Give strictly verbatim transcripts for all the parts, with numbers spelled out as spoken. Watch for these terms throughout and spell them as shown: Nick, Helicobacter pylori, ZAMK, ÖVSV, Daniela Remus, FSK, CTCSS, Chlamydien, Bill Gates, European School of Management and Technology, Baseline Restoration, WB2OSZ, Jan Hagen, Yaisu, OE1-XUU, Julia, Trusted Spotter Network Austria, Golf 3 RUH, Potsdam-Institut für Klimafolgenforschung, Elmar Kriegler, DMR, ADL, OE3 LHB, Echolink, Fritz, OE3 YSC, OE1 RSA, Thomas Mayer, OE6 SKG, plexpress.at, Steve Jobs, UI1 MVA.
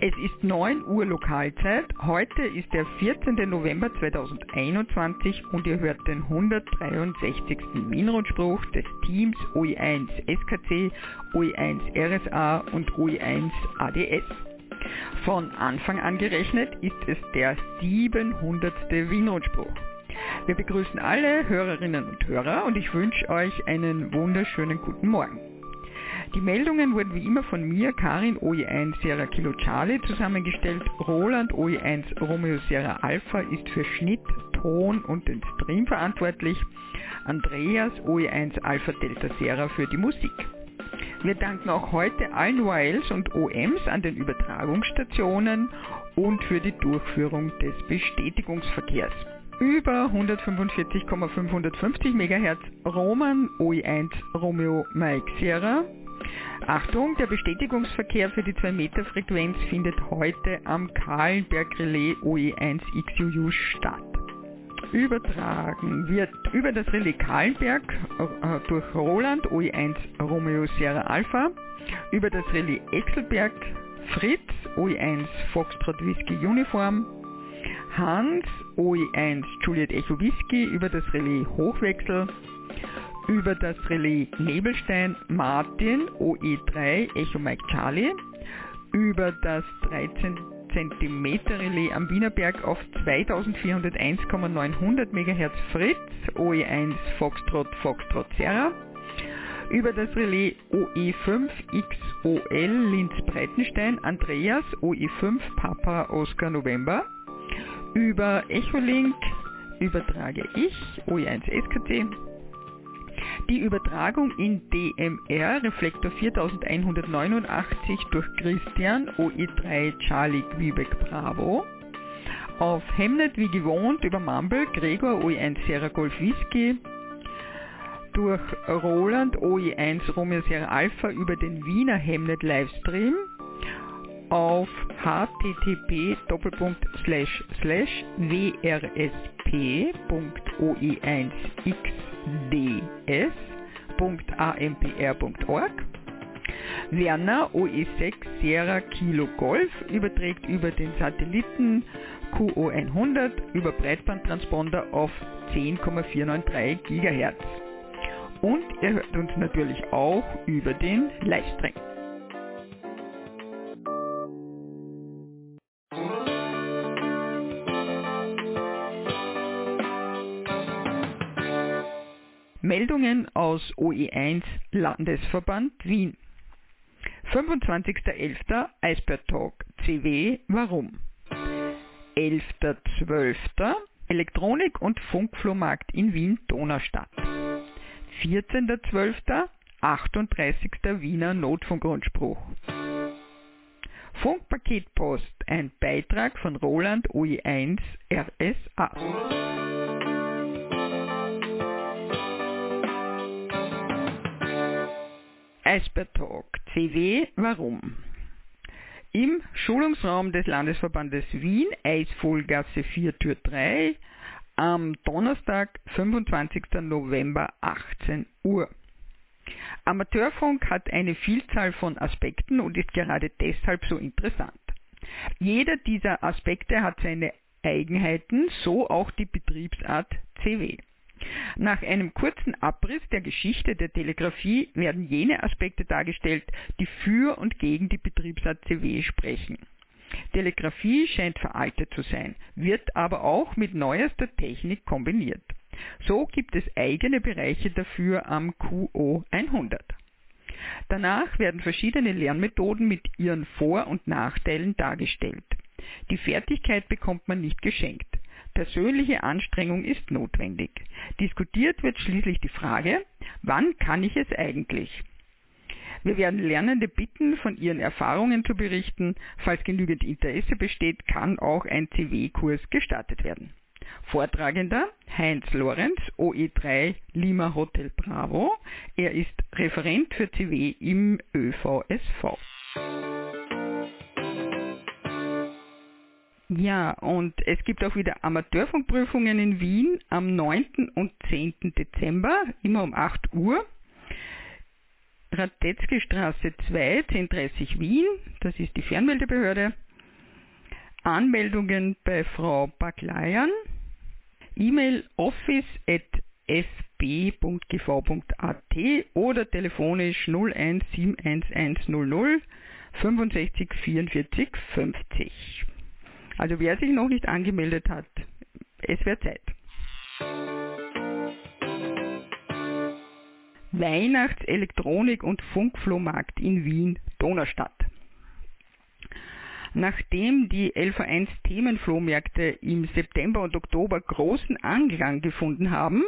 Es ist neun Uhr Lokalzeit, heute ist der vierzehnte November zweitausendeinundzwanzig und ihr hört den hundertdreiundsechzigsten Minrundspruch des Teams O E eins S K C, O E eins R S A und O E eins A D S. Von Anfang an gerechnet ist es der siebenhundertste Wienrundspruch. Wir begrüßen alle Hörerinnen und Hörer und ich wünsche euch einen wunderschönen guten Morgen. Die Meldungen wurden wie immer von mir, Karin, O E eins Sierra Kilo Charlie, zusammengestellt. Roland, O E eins Romeo Sierra Alpha, ist für Schnitt, Ton und den Stream verantwortlich. Andreas, O E eins Alpha Delta Sierra, für die Musik. Wir danken auch heute allen U R Ls und O Ms an den Übertragungsstationen und für die Durchführung des Bestätigungsverkehrs. Über hundertfünfundvierzig Komma fünfhundertfünfzig MHz Roman O E eins Romeo Mike Sierra. Achtung, der Bestätigungsverkehr für die zwei Meter Frequenz findet heute am Kahlenberg Relais O E eins X U U statt. Übertragen wird über das Relais Kahlenberg äh, durch Roland O E eins Romeo Sierra Alpha, über das Relais Exelberg Fritz O E eins Foxtrot Whisky Uniform, Hans O E eins Juliet Echo Whisky über das Relais Hochwechsel, über das Relais Nebelstein Martin O E drei Echo Mike Charlie, über das dreizehn Zentimeter Relais am Wienerberg auf zweitausendvierhunderteins Komma neunhundert MHz Fritz O E eins Foxtrot Foxtrot Serra, über das Relais O E fünf X O L Linz Breitenstein Andreas O E fünf Papa Oscar November, über Echolink übertrage ich O E eins S K C. Die Übertragung in D M R Reflektor viertausendeinhundertneunundachtzig durch Christian O E drei Charlie Quebec Bravo. Auf Hemnet wie gewohnt über Mumble Gregor O E eins Sierra Golf Whisky. Durch Roland O E eins Romeo Sierra Alpha über den Wiener Hemnet Livestream. Auf h t t p w r s p punkt o e eins x d s punkt a m p r punkt org. Werner O E sechs Sierra Kilo Golf überträgt über den Satelliten Q O hundert über Breitbandtransponder auf zehn Komma vier neun drei Gigahertz. Und ihr hört uns natürlich auch über den Livestream. Meldungen aus O E eins Landesverband Wien. fünfundzwanzigster elfter Eisbär-Talk C W Warum? elfter zwölfter Elektronik- und Funkflohmarkt in Wien Donaustadt. vierzehnter zwölfter achtunddreißigster Wiener Notfunkrundspruch. Funkpaketpost, ein Beitrag von Roland O E eins R S A. Eisbär-Talk C W Warum? Im Schulungsraum des Landesverbandes Wien, Eisvollgasse vier, Tür drei, am Donnerstag, fünfundzwanzigster November, achtzehn Uhr. Amateurfunk hat eine Vielzahl von Aspekten und ist gerade deshalb so interessant. Jeder dieser Aspekte hat seine Eigenheiten, so auch die Betriebsart C W. Nach einem kurzen Abriss der Geschichte der Telegrafie werden jene Aspekte dargestellt, die für und gegen die Betriebsart C W sprechen. Telegrafie scheint veraltet zu sein, wird aber auch mit neuester Technik kombiniert. So gibt es eigene Bereiche dafür am Q O hundert. Danach werden verschiedene Lernmethoden mit ihren Vor- und Nachteilen dargestellt. Die Fertigkeit bekommt man nicht geschenkt. Persönliche Anstrengung ist notwendig. Diskutiert wird schließlich die Frage, wann kann ich es eigentlich? Wir werden Lernende bitten, von ihren Erfahrungen zu berichten. Falls genügend Interesse besteht, kann auch ein C W-Kurs gestartet werden. Vortragender Heinz Lorenz, O E drei Lima Hotel Bravo. Er ist Referent für C W im Ö V S V. Ja, und es gibt auch wieder Amateurfunkprüfungen in Wien am neunten und zehnten Dezember, immer um acht Uhr. Radetzky Straße zwei, zehn dreißig Wien, das ist die Fernmeldebehörde. Anmeldungen bei Frau Bagleyan, E-Mail office at s b punkt g v punkt a t oder telefonisch null eins sieben eins eins null null fünfundsechzig vierundvierzig fünfzig. Also wer sich noch nicht angemeldet hat, es wäre Zeit. Weihnachtselektronik- und Funkflohmarkt in Wien, Donaustadt. Nachdem die L V eins Themenflohmärkte im September und Oktober großen Anklang gefunden haben,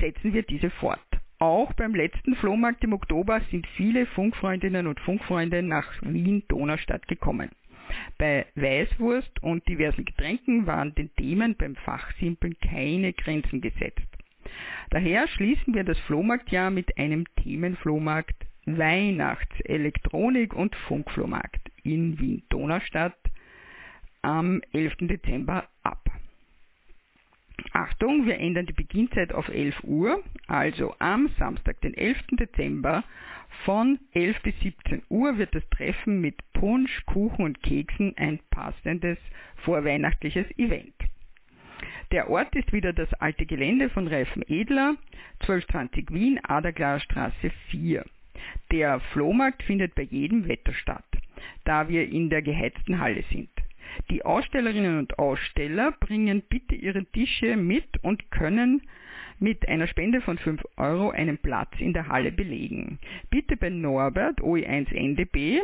setzen wir diese fort. Auch beim letzten Flohmarkt im Oktober sind viele Funkfreundinnen und Funkfreunde nach Wien-Donaustadt gekommen. Bei Weißwurst und diversen Getränken waren den Themen beim Fachsimpeln keine Grenzen gesetzt. Daher schließen wir das Flohmarktjahr mit einem Themenflohmarkt Weihnachtselektronik- und Funkflohmarkt in Wien-Donaustadt am elften Dezember ab. Achtung, wir ändern die Beginnzeit auf elf Uhr, also am Samstag, den elften Dezember von elf bis siebzehn Uhr wird das Treffen mit Punsch, Kuchen und Keksen ein passendes vorweihnachtliches Event. Der Ort ist wieder das alte Gelände von Reifen Edler, zwölf zwanzig Wien, Adaglarstraße vier. Der Flohmarkt findet bei jedem Wetter statt, da wir in der geheizten Halle sind. Die Ausstellerinnen und Aussteller bringen bitte ihre Tische mit und können mit einer Spende von fünf Euro einen Platz in der Halle belegen. Bitte bei Norbert, O E eins N D B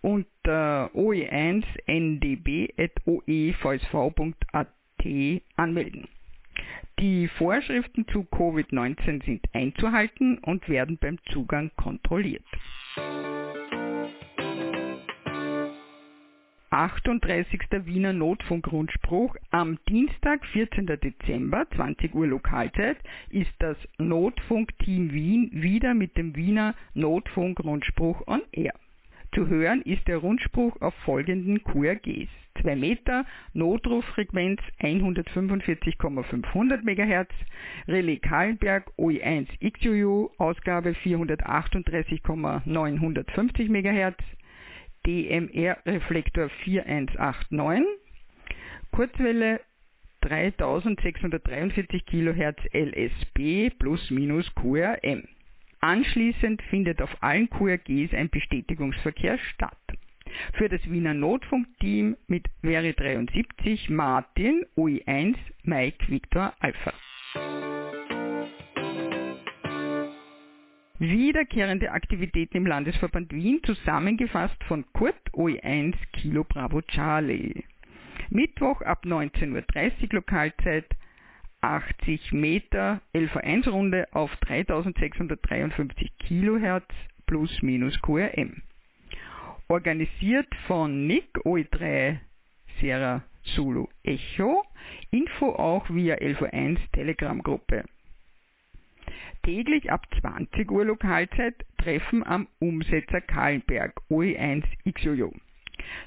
unter o e eins n d b at o e v s v punkt a t anmelden. Die Vorschriften zu Covid neunzehn sind einzuhalten und werden beim Zugang kontrolliert. achtunddreißigster Wiener Notfunkrundspruch. Am Dienstag, vierzehnten Dezember, zwanzig Uhr Lokalzeit, ist das Notfunkteam Wien wieder mit dem Wiener Notfunkrundspruch on air. Zu hören ist der Rundspruch auf folgenden Q R Gs. zwei Meter, Notruffrequenz hundertfünfundvierzig Komma fünfhundert Megahertz, Relais Kallenberg O E eins X U U, Ausgabe vierhundertachtunddreißig Komma neunhundertfünfzig Megahertz, D M R-Reflektor viertausendeinhundertneunundachtzig, Kurzwelle dreitausendsechshundertdreiundvierzig Kilohertz L S B plus minus Q R M. Anschließend findet auf allen Q R Gs ein Bestätigungsverkehr statt. Für das Wiener Notfunkteam mit Wäre dreiundsiebzig Martin O E eins Mike Victor Alpha. Wiederkehrende Aktivitäten im Landesverband Wien, zusammengefasst von Kurt O E eins Kilo Bravo Charlie. Mittwoch ab neunzehn Uhr dreißig Lokalzeit, achtzig Meter L V eins Runde auf dreitausendsechshundertdreiundfünfzig Kilohertz plus minus Q R M. Organisiert von Nick O E drei Sierra Zulu Echo. Info auch via L V eins Telegram-Gruppe. Täglich ab zwanzig Uhr Lokalzeit Treffen am Umsetzer Kallenberg O E eins X O U.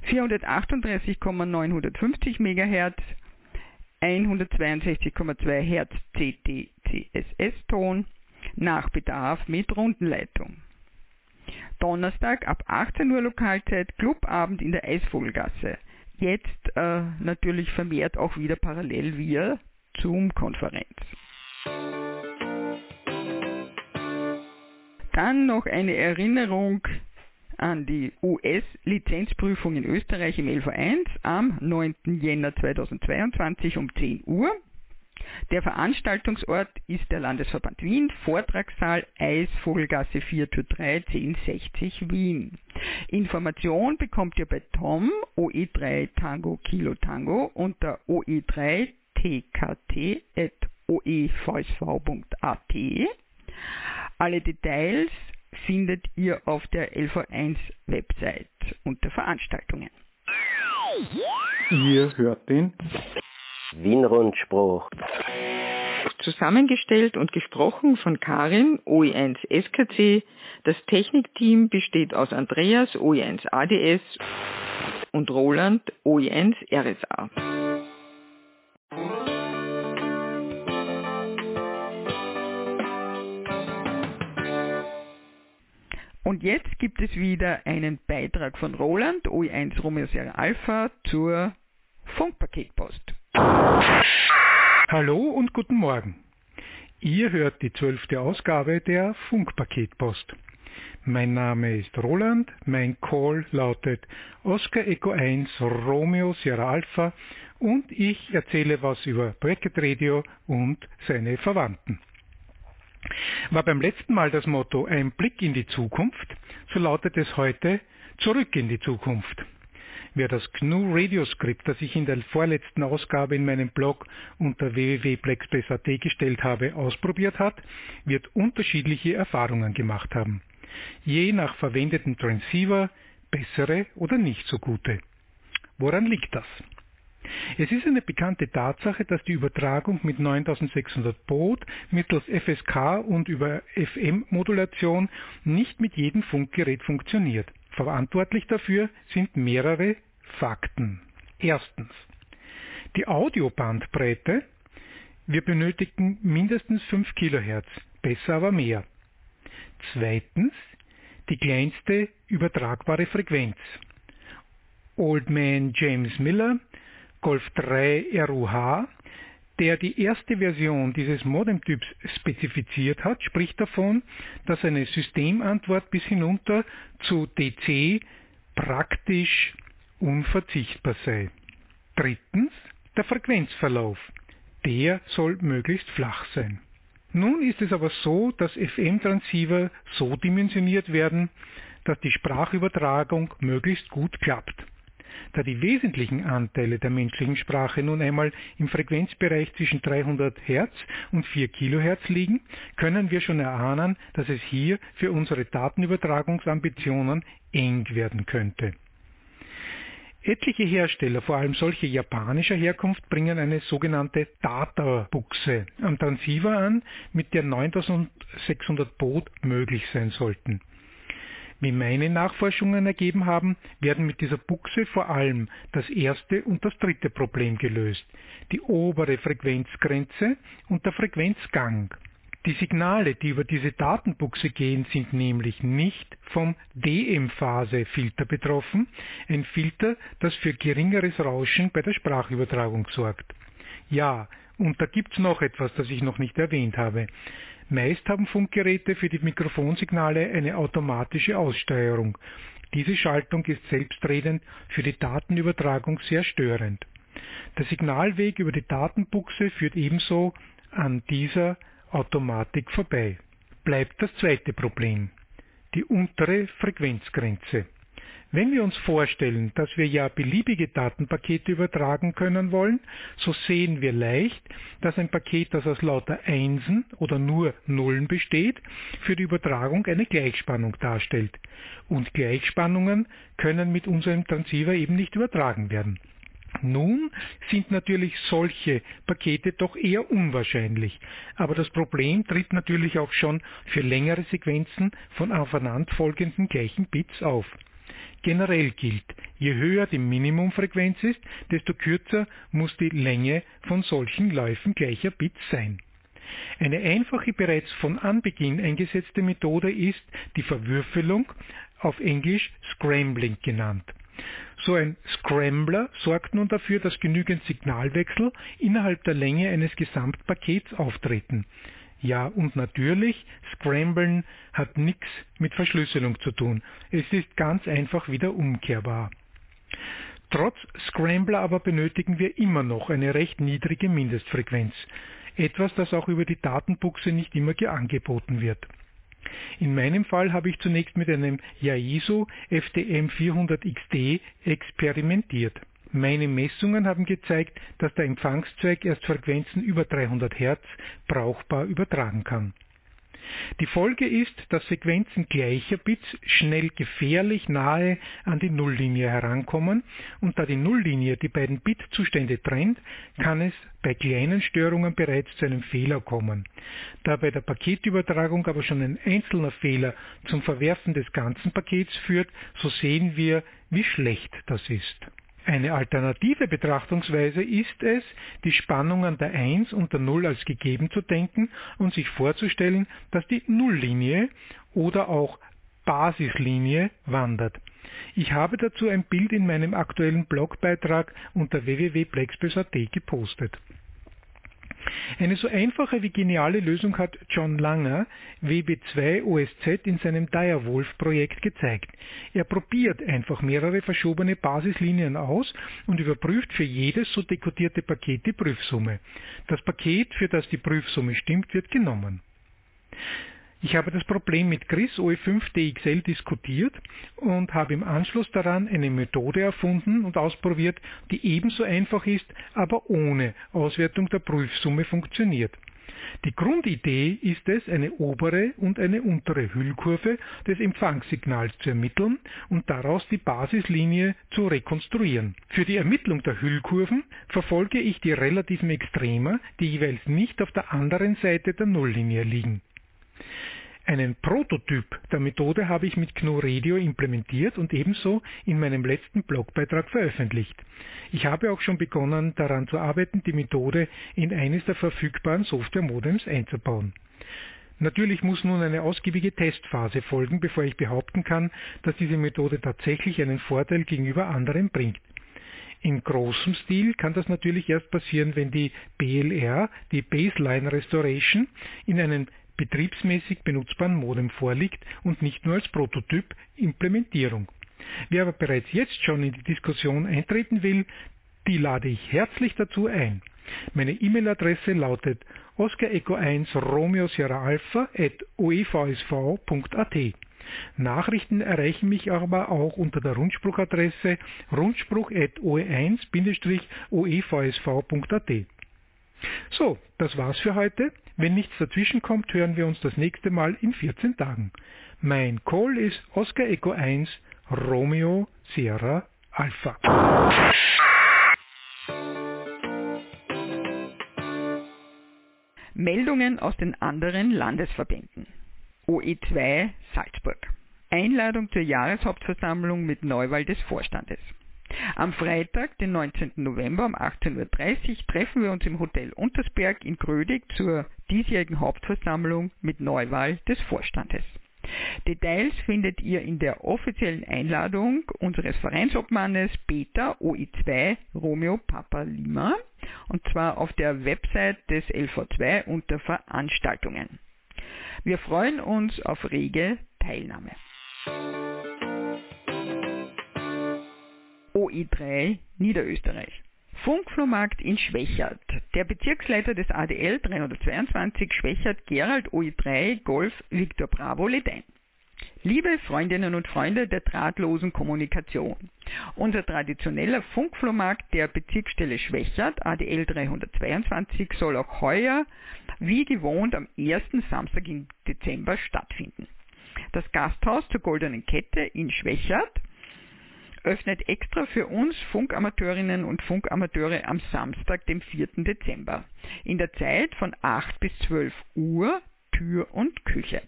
vierhundertachtunddreißig Komma neunhundertfünfzig Megahertz, hundertzweiundsechzig Komma zwei Hertz C T C S S Ton, nach Bedarf mit Rundenleitung. Donnerstag ab achtzehn Uhr Lokalzeit Clubabend in der Eisvogelgasse. Jetzt äh, natürlich vermehrt auch wieder parallel via Zoom-Konferenz. Dann noch eine Erinnerung an die U S-Lizenzprüfung in Österreich im L V eins am neunten Jänner zweitausendzweiundzwanzig um zehn Uhr. Der Veranstaltungsort ist der Landesverband Wien, Vortragssaal Eisvogelgasse vier Tür drei, zehn sechzig Wien. Information bekommt ihr bei Tom O E drei Tango Kilo Tango unter O E drei T K T at o e v s v punkt a t. Alle Details findet ihr auf der L V eins Website unter Veranstaltungen. Ihr hört den Wien-Rundspruch. Zusammengestellt und gesprochen von Karin, O E eins S K C. Das Technikteam besteht aus Andreas, O E eins A D S und Roland, O E eins R S A. Und jetzt gibt es wieder einen Beitrag von Roland, O E eins Romeo Sierra Alpha, zur Funkpaketpost. Hallo und guten Morgen. Ihr hört die zwölfte Ausgabe der Funkpaketpost. Mein Name ist Roland, mein Call lautet Oscar Echo eins Romeo Sierra Alpha und ich erzähle was über Bracket Radio und seine Verwandten. War beim letzten Mal das Motto ein Blick in die Zukunft, so lautet es heute zurück in die Zukunft. Wer das G N U Radio Skript, das ich in der vorletzten Ausgabe in meinem Blog unter w w w punkt plexpress punkt a t gestellt habe, ausprobiert hat, wird unterschiedliche Erfahrungen gemacht haben. Je nach verwendetem Transceiver bessere oder nicht so gute. Woran liegt das? Es ist eine bekannte Tatsache, dass die Übertragung mit neuntausendsechshundert Baud mittels F S K und über F M-Modulation nicht mit jedem Funkgerät funktioniert. Verantwortlich dafür sind mehrere Fakten. Erstens, die Audiobandbreite. Wir benötigen mindestens fünf Kilohertz, besser aber mehr. Zweitens, die kleinste übertragbare Frequenz. Old Man James Miller, Golf drei R U H, der die erste Version dieses Modemtyps spezifiziert hat, spricht davon, dass eine Systemantwort bis hinunter zu D C praktisch unverzichtbar sei. Drittens, der Frequenzverlauf. Der soll möglichst flach sein. Nun ist es aber so, dass F M-Transceiver so dimensioniert werden, dass die Sprachübertragung möglichst gut klappt. Da die wesentlichen Anteile der menschlichen Sprache nun einmal im Frequenzbereich zwischen dreihundert Hertz und vier Kilohertz liegen, können wir schon erahnen, dass es hier für unsere Datenübertragungsambitionen eng werden könnte. Etliche Hersteller, vor allem solche japanischer Herkunft, bringen eine sogenannte Data-Buchse am Transceiver an, mit der neuntausendsechshundert Baud möglich sein sollten. Wie meine Nachforschungen ergeben haben, werden mit dieser Buchse vor allem das erste und das dritte Problem gelöst, die obere Frequenzgrenze und der Frequenzgang. Die Signale, die über diese Datenbuchse gehen, sind nämlich nicht vom D M-Phase-Filter betroffen, ein Filter, das für geringeres Rauschen bei der Sprachübertragung sorgt. Ja, und da gibt's noch etwas, das ich noch nicht erwähnt habe. Meist haben Funkgeräte für die Mikrofonsignale eine automatische Aussteuerung. Diese Schaltung ist selbstredend für die Datenübertragung sehr störend. Der Signalweg über die Datenbuchse führt ebenso an dieser Automatik vorbei. Bleibt das zweite Problem, die untere Frequenzgrenze. Wenn wir uns vorstellen, dass wir ja beliebige Datenpakete übertragen können wollen, so sehen wir leicht, dass ein Paket, das aus lauter Einsen oder nur Nullen besteht, für die Übertragung eine Gleichspannung darstellt. Und Gleichspannungen können mit unserem Transceiver eben nicht übertragen werden. Nun sind natürlich solche Pakete doch eher unwahrscheinlich, aber das Problem tritt natürlich auch schon für längere Sequenzen von aufeinander folgenden gleichen Bits auf. Generell gilt, je höher die Minimumfrequenz ist, desto kürzer muss die Länge von solchen Läufen gleicher Bits sein. Eine einfache, bereits von Anbeginn eingesetzte Methode ist die Verwürfelung, auf Englisch Scrambling genannt. So ein Scrambler sorgt nun dafür, dass genügend Signalwechsel innerhalb der Länge eines Gesamtpakets auftreten. Ja, und natürlich, Scramblen hat nichts mit Verschlüsselung zu tun. Es ist ganz einfach wieder umkehrbar. Trotz Scrambler aber benötigen wir immer noch eine recht niedrige Mindestfrequenz. Etwas, das auch über die Datenbuchse nicht immer angeboten wird. In meinem Fall habe ich zunächst mit einem Yaisu F D M vierhundert X D experimentiert. Meine Messungen haben gezeigt, dass der Empfangszweig erst Frequenzen über dreihundert Hertz brauchbar übertragen kann. Die Folge ist, dass Sequenzen gleicher Bits schnell gefährlich nahe an die Nulllinie herankommen und da die Nulllinie die beiden Bitzustände trennt, kann es bei kleinen Störungen bereits zu einem Fehler kommen. Da bei der Paketübertragung aber schon ein einzelner Fehler zum Verwerfen des ganzen Pakets führt, so sehen wir, wie schlecht das ist. Eine alternative Betrachtungsweise ist es, die Spannungen der Eins und der Null als gegeben zu denken und sich vorzustellen, dass die Nulllinie oder auch Basislinie wandert. Ich habe dazu ein Bild in meinem aktuellen Blogbeitrag unter w w w punkt plexbus punkt a t gepostet. Eine so einfache wie geniale Lösung hat John Langer, W B zwei O S Z, in seinem Direwolf-Projekt gezeigt. Er probiert einfach mehrere verschobene Basislinien aus und überprüft für jedes so dekodierte Paket die Prüfsumme. Das Paket, für das die Prüfsumme stimmt, wird genommen. Ich habe das Problem mit Chris O E fünf D X L diskutiert und habe im Anschluss daran eine Methode erfunden und ausprobiert, die ebenso einfach ist, aber ohne Auswertung der Prüfsumme funktioniert. Die Grundidee ist es, eine obere und eine untere Hüllkurve des Empfangssignals zu ermitteln und daraus die Basislinie zu rekonstruieren. Für die Ermittlung der Hüllkurven verfolge ich die relativen Extrema, die jeweils nicht auf der anderen Seite der Nulllinie liegen. Einen Prototyp der Methode habe ich mit G N U Radio implementiert und ebenso in meinem letzten Blogbeitrag veröffentlicht. Ich habe auch schon begonnen, daran zu arbeiten, die Methode in eines der verfügbaren Software-Modems einzubauen. Natürlich muss nun eine ausgiebige Testphase folgen, bevor ich behaupten kann, dass diese Methode tatsächlich einen Vorteil gegenüber anderen bringt. In großem Stil kann das natürlich erst passieren, wenn die B L R, die Baseline Restoration, in einem betriebsmäßig benutzbaren Modem vorliegt und nicht nur als Prototyp Implementierung. Wer aber bereits jetzt schon in die Diskussion eintreten will, die lade ich herzlich dazu ein. Meine E-Mail-Adresse lautet oscar echo eins romeo sierra alpha at o e v s v punkt a t. Nachrichten erreichen mich aber auch unter der Rundspruchadresse rundspruch at o e eins o e v s v punkt a t. So, das war's für heute. Wenn nichts dazwischen kommt, hören wir uns das nächste Mal in vierzehn Tagen. Mein Call ist Oscar Echo eins Romeo Sierra Alpha. Meldungen aus den anderen Landesverbänden. O E zwei Salzburg. Einladung zur Jahreshauptversammlung mit Neuwahl des Vorstandes. Am Freitag, den neunzehnten November um achtzehn Uhr dreißig treffen wir uns im Hotel Untersberg in Grödig zur diesjährigen Hauptversammlung mit Neuwahl des Vorstandes. Details findet ihr in der offiziellen Einladung unseres Vereinsobmannes Beta O E zwei Romeo Papa Lima, und zwar auf der Website des L V zwei unter Veranstaltungen. Wir freuen uns auf rege Teilnahme. O E drei Niederösterreich. Funkflohmarkt in Schwächert. Der Bezirksleiter des A D L dreihundertzweiundzwanzig Schwächert, Gerald, O E drei Golf Victor Bravo lädt ein. Liebe Freundinnen und Freunde der drahtlosen Kommunikation. Unser traditioneller Funkflohmarkt der Bezirksstelle Schwächert, A D L dreihundertzweiundzwanzig, soll auch heuer wie gewohnt am ersten Samstag im Dezember stattfinden. Das Gasthaus zur Goldenen Kette in Schwächert öffnet extra für uns Funkamateurinnen und Funkamateure am Samstag, dem vierten Dezember, in der Zeit von acht bis zwölf Uhr, Tür und Küche.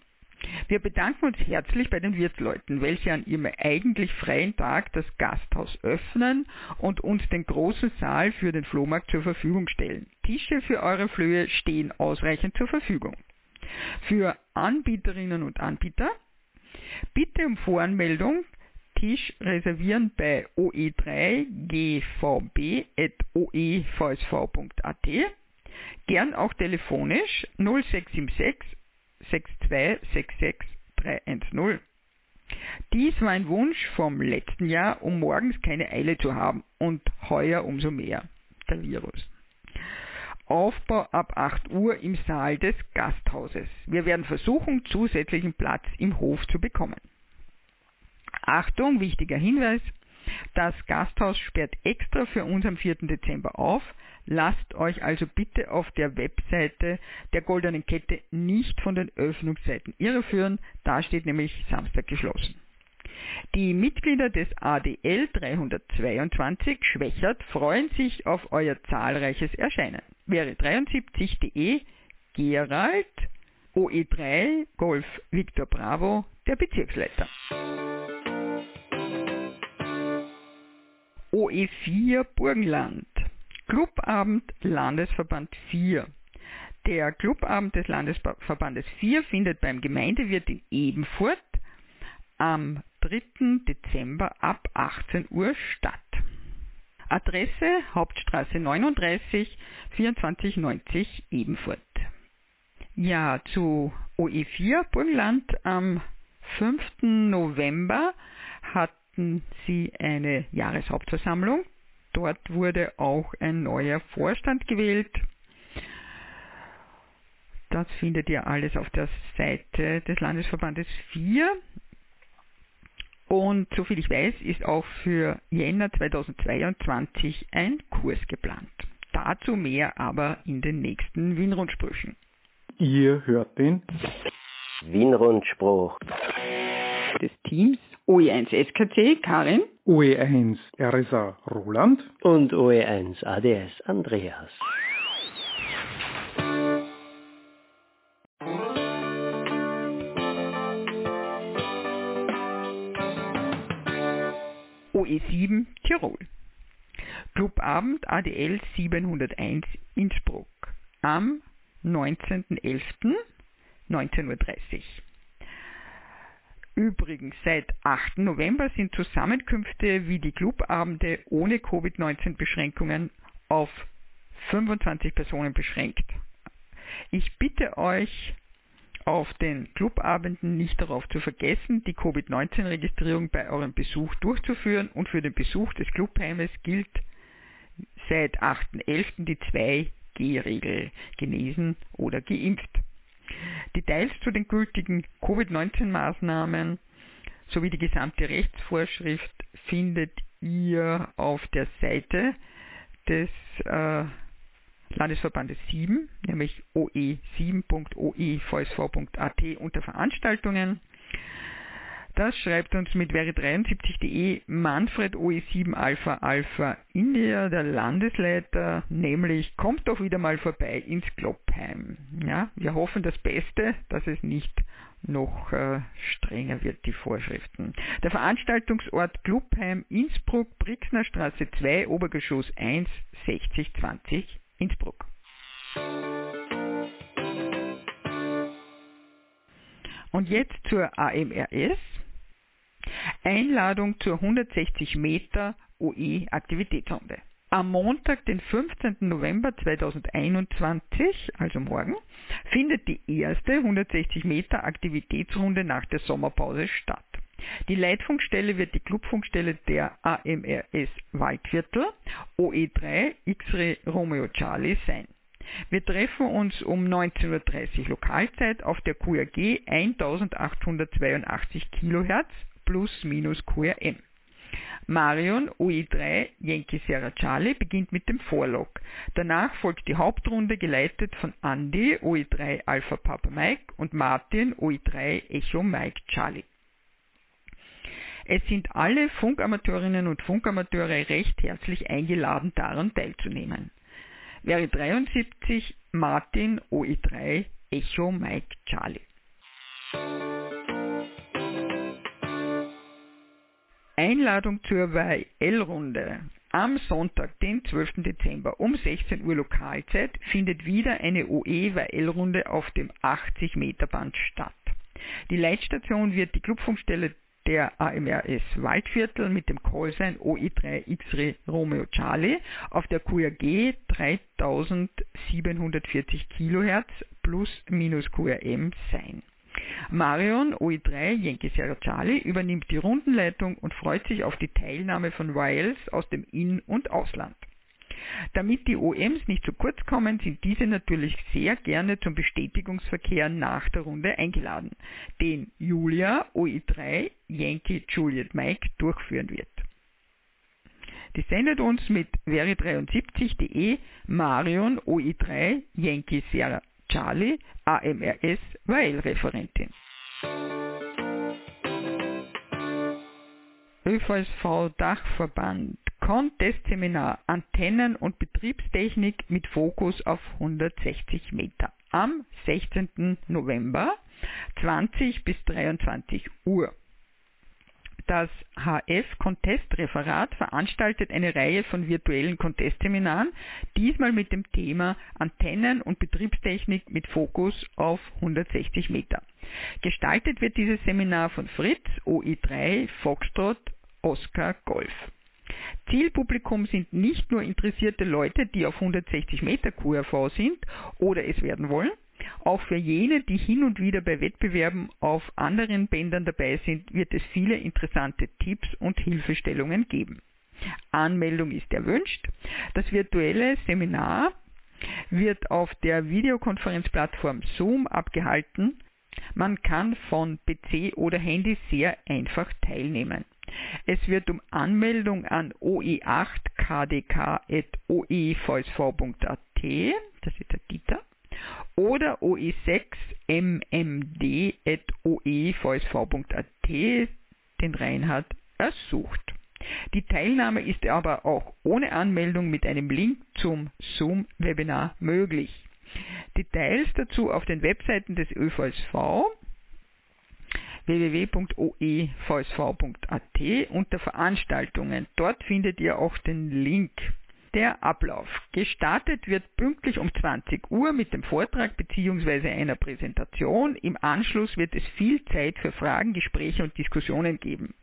Wir bedanken uns herzlich bei den Wirtsleuten, welche an ihrem eigentlich freien Tag das Gasthaus öffnen und uns den großen Saal für den Flohmarkt zur Verfügung stellen. Tische für eure Flöhe stehen ausreichend zur Verfügung. Für Anbieterinnen und Anbieter, bitte um Voranmeldung Tisch reservieren bei o e drei g v b punkt o e v s v punkt a t, gern auch telefonisch null sechs sieben sechs sechs zwei sechs sechs drei eins null. Dies war ein Wunsch vom letzten Jahr, um morgens keine Eile zu haben, und heuer umso mehr, der Virus. Aufbau ab acht Uhr im Saal des Gasthauses. Wir werden versuchen, zusätzlichen Platz im Hof zu bekommen. Achtung, wichtiger Hinweis, das Gasthaus sperrt extra für uns am vierten Dezember auf. Lasst euch also bitte auf der Webseite der Goldenen Kette nicht von den Öffnungszeiten irreführen, da steht nämlich Samstag geschlossen. Die Mitglieder des A D L dreihundertzweiundzwanzig Schwächert freuen sich auf euer zahlreiches Erscheinen. wäre dreiundsiebzig punkt de Gerald O E drei Golf Victor Bravo, der Bezirksleiter. O E vier Burgenland. Clubabend Landesverband vier. Der Clubabend des Landesverbandes vier findet beim Gemeindewirt in Ebenfurt am dritten Dezember ab achtzehn Uhr statt. Adresse Hauptstraße neununddreißig, vierundzwanzig neunzig Ebenfurt. Ja, zu O E vier Burgenland am fünften November hatten sie eine Jahreshauptversammlung. Dort wurde auch ein neuer Vorstand gewählt. Das findet ihr alles auf der Seite des Landesverbandes vier. Und soviel ich weiß, ist auch für Jänner zweitausendzweiundzwanzig ein Kurs geplant. Dazu mehr aber in den nächsten Wien-Rundsprüchen. Ihr hört den Wien-Rundspruch des Teams O E eins S K C Karin, O E eins R S A Roland und O E eins A D S Andreas. O E sieben Tirol. Clubabend A D L siebenhunderteins Innsbruck am neunzehnten elften neunzehn Uhr dreißig. Übrigens, seit achten November sind Zusammenkünfte wie die Clubabende ohne Covid neunzehn Beschränkungen auf fünfundzwanzig Personen beschränkt. Ich bitte euch, auf den Clubabenden nicht darauf zu vergessen, die Covid neunzehn Registrierung bei eurem Besuch durchzuführen, und für den Besuch des Clubheimes gilt seit achten elften die zwei G Regel, genesen oder geimpft. Details zu den gültigen Covid neunzehn Maßnahmen sowie die gesamte Rechtsvorschrift findet ihr auf der Seite des äh, Landesverbandes sieben, nämlich o e sieben punkt o e v s v punkt a t unter Veranstaltungen. Das schreibt uns mit wäre dreiundsiebzig punkt d e Manfred O E sieben Alpha Alpha India, der Landesleiter, nämlich kommt doch wieder mal vorbei ins Klopheim. Ja, wir hoffen das Beste, dass es nicht noch äh, strenger wird, die Vorschriften. Der Veranstaltungsort Klopheim, Innsbruck, Brixner Straße zwei, Obergeschoss eins, sechzig zwanzig Innsbruck. Und jetzt zur A M R S. Einladung zur hundertsechzig Meter O E-Aktivitätsrunde. Am Montag, den fünfzehnten November zweitausendeinundzwanzig, also morgen, findet die erste hundertsechzig Meter Aktivitätsrunde nach der Sommerpause statt. Die Leitfunkstelle wird die Clubfunkstelle der A M R S Waldviertel O E drei X-Ray Romeo Charlie sein. Wir treffen uns um neunzehn Uhr dreißig Lokalzeit auf der Q R G eintausendachthundertzweiundachtzig Kilohertz plus minus Q R M. Marion O E drei Yankee Sierra Charlie beginnt mit dem Vorlog. Danach folgt die Hauptrunde, geleitet von Andy O E drei Alpha Papa Mike und Martin O E drei Echo Mike Charlie. Es sind alle Funkamateurinnen und Funkamateure recht herzlich eingeladen, daran teilzunehmen. Wäre dreiundsiebzig Martin O E drei Echo Mike Charlie. Einladung zur W L-Runde. Am Sonntag, den zwölften Dezember um sechzehn Uhr Lokalzeit findet wieder eine O E W L-Runde auf dem achtzig Meter Band statt. Die Leitstation wird die Clubfunkstelle der A M R S Waldviertel mit dem Callsign O E drei X-Ray Romeo Charlie auf der Q R G dreitausendsiebenhundertvierzig Kilohertz plus minus Q R M sein. Marion O E drei Yankee Sierra Charlie übernimmt die Rundenleitung und freut sich auf die Teilnahme von Wales aus dem In- und Ausland. Damit die O Ms nicht zu kurz kommen, sind diese natürlich sehr gerne zum Bestätigungsverkehr nach der Runde eingeladen, den Julia O E drei Yankee Juliet Mike durchführen wird. Die sendet uns mit wäre dreiundsiebzig punkt d e Marion O E drei Yankee Sierra Charlie A M R S W L-Referentin. Ö V S V-Dachverband Contest-Seminar Antennen und Betriebstechnik mit Fokus auf hundertsechzig Meter am sechzehnten November zwanzig bis dreiundzwanzig Uhr. Das H F-Contest-Referat veranstaltet eine Reihe von virtuellen Contest-Seminaren, diesmal mit dem Thema Antennen und Betriebstechnik mit Fokus auf hundertsechzig Meter. Gestaltet wird dieses Seminar von Fritz, O E drei Foxtrot Oscar Golf. Zielpublikum sind nicht nur interessierte Leute, die auf hundertsechzig Meter Q R V sind oder es werden wollen, auch für jene, die hin und wieder bei Wettbewerben auf anderen Bändern dabei sind, wird es viele interessante Tipps und Hilfestellungen geben. Anmeldung ist erwünscht. Das virtuelle Seminar wird auf der Videokonferenzplattform Zoom abgehalten. Man kann von P C oder Handy sehr einfach teilnehmen. Es wird um Anmeldung an o e acht k d k at o e v s v punkt a t, das ist der Dieter, oder o e sechs m m d at o e v s v punkt a t, den Reinhard, ersucht. Die Teilnahme ist aber auch ohne Anmeldung mit einem Link zum Zoom-Webinar möglich. Details dazu auf den Webseiten des ÖVSV w w w punkt o e v s v punkt a t unter Veranstaltungen. Dort findet ihr auch den Link. Der Ablauf. Gestartet wird pünktlich um zwanzig Uhr mit dem Vortrag bzw. einer Präsentation. Im Anschluss wird es viel Zeit für Fragen, Gespräche und Diskussionen geben.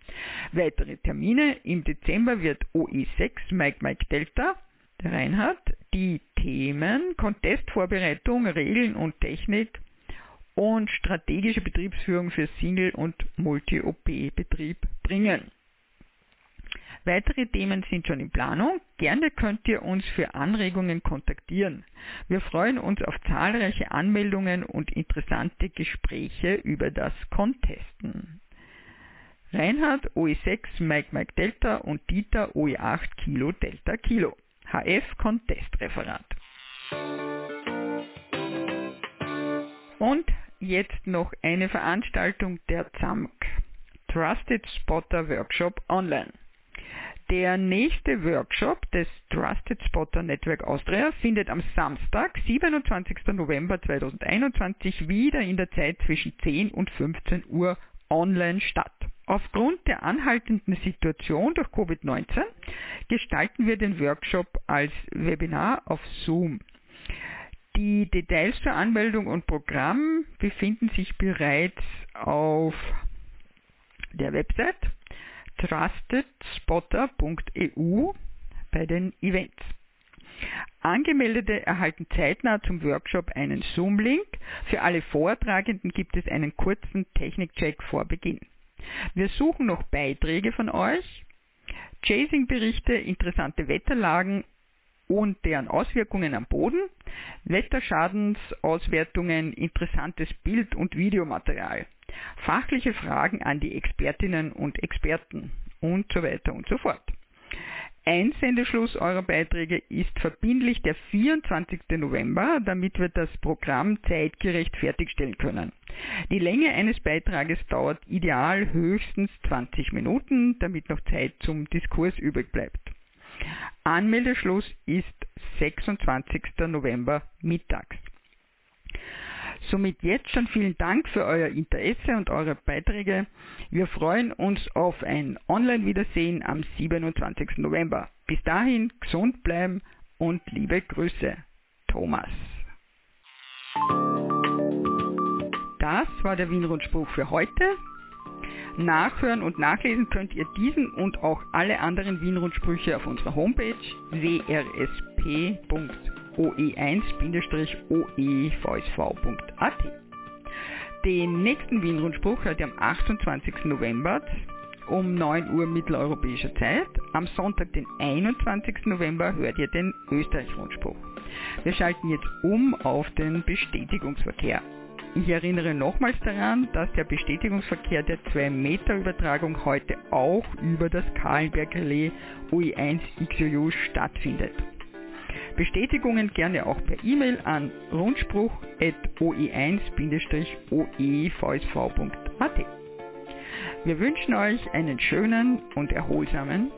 Weitere Termine. Im Dezember wird O E sechs Mike Mike Delta, der Reinhard, die Themen Contest-Vorbereitung, Regeln und Technik und strategische Betriebsführung für Single- und Multi-O P-Betrieb bringen. Weitere Themen sind schon in Planung. Gerne könnt ihr uns für Anregungen kontaktieren. Wir freuen uns auf zahlreiche Anmeldungen und interessante Gespräche über das Contesten. Reinhard, O E sechs, Mike Mike Delta und Dieter, O E acht, Kilo Delta Kilo. H F Contest-Referat. Und jetzt noch eine Veranstaltung der Z A M K. Trusted Spotter Workshop Online. Der nächste Workshop des Trusted Spotter Network Austria findet am Samstag, siebenundzwanzigsten November zweitausendeinundzwanzig, wieder in der Zeit zwischen zehn und fünfzehn Uhr online statt. Aufgrund der anhaltenden Situation durch Covid neunzehn gestalten wir den Workshop als Webinar auf Zoom. Die Details zur Anmeldung und Programm befinden sich bereits auf der Website trusted spotter punkt e u bei den Events. Angemeldete erhalten zeitnah zum Workshop einen Zoom-Link. Für alle Vortragenden gibt es einen kurzen Technikcheck vor Beginn. Wir suchen noch Beiträge von euch, Chasing-Berichte, interessante Wetterlagen und deren Auswirkungen am Boden, Wetterschadensauswertungen, interessantes Bild- und Videomaterial, fachliche Fragen an die Expertinnen und Experten und so weiter und so fort. Einsendeschluss eurer Beiträge ist verbindlich der vierundzwanzigste November, damit wir das Programm zeitgerecht fertigstellen können. Die Länge eines Beitrages dauert ideal höchstens zwanzig Minuten, damit noch Zeit zum Diskurs übrig bleibt. Anmeldeschluss ist sechsundzwanzigsten November mittags. Somit jetzt schon vielen Dank für euer Interesse und eure Beiträge. Wir freuen uns auf ein Online-Wiedersehen am siebenundzwanzigsten November. Bis dahin gesund bleiben und liebe Grüße. Thomas. Das war der Wien-Rundspruch für heute. Nachhören und nachlesen könnt ihr diesen und auch alle anderen Wien-Rundsprüche auf unserer Homepage w r s p punkt o e eins O E V S V punkt a t. Den nächsten Wien-Rundspruch hört ihr am achtundzwanzigsten November um neun Uhr mitteleuropäischer Zeit. Am Sonntag, den einundzwanzigsten November, hört ihr den Österreich-Rundspruch. Wir schalten jetzt um auf den Bestätigungsverkehr. Ich erinnere nochmals daran, dass der Bestätigungsverkehr der zwei Meter Übertragung heute auch über das Kahlenberg-Relais O E eins X O U stattfindet. Bestätigungen gerne auch per E-Mail an rundspruch at o e eins O E V S V punkt a t. Wir wünschen euch einen schönen und erholsamen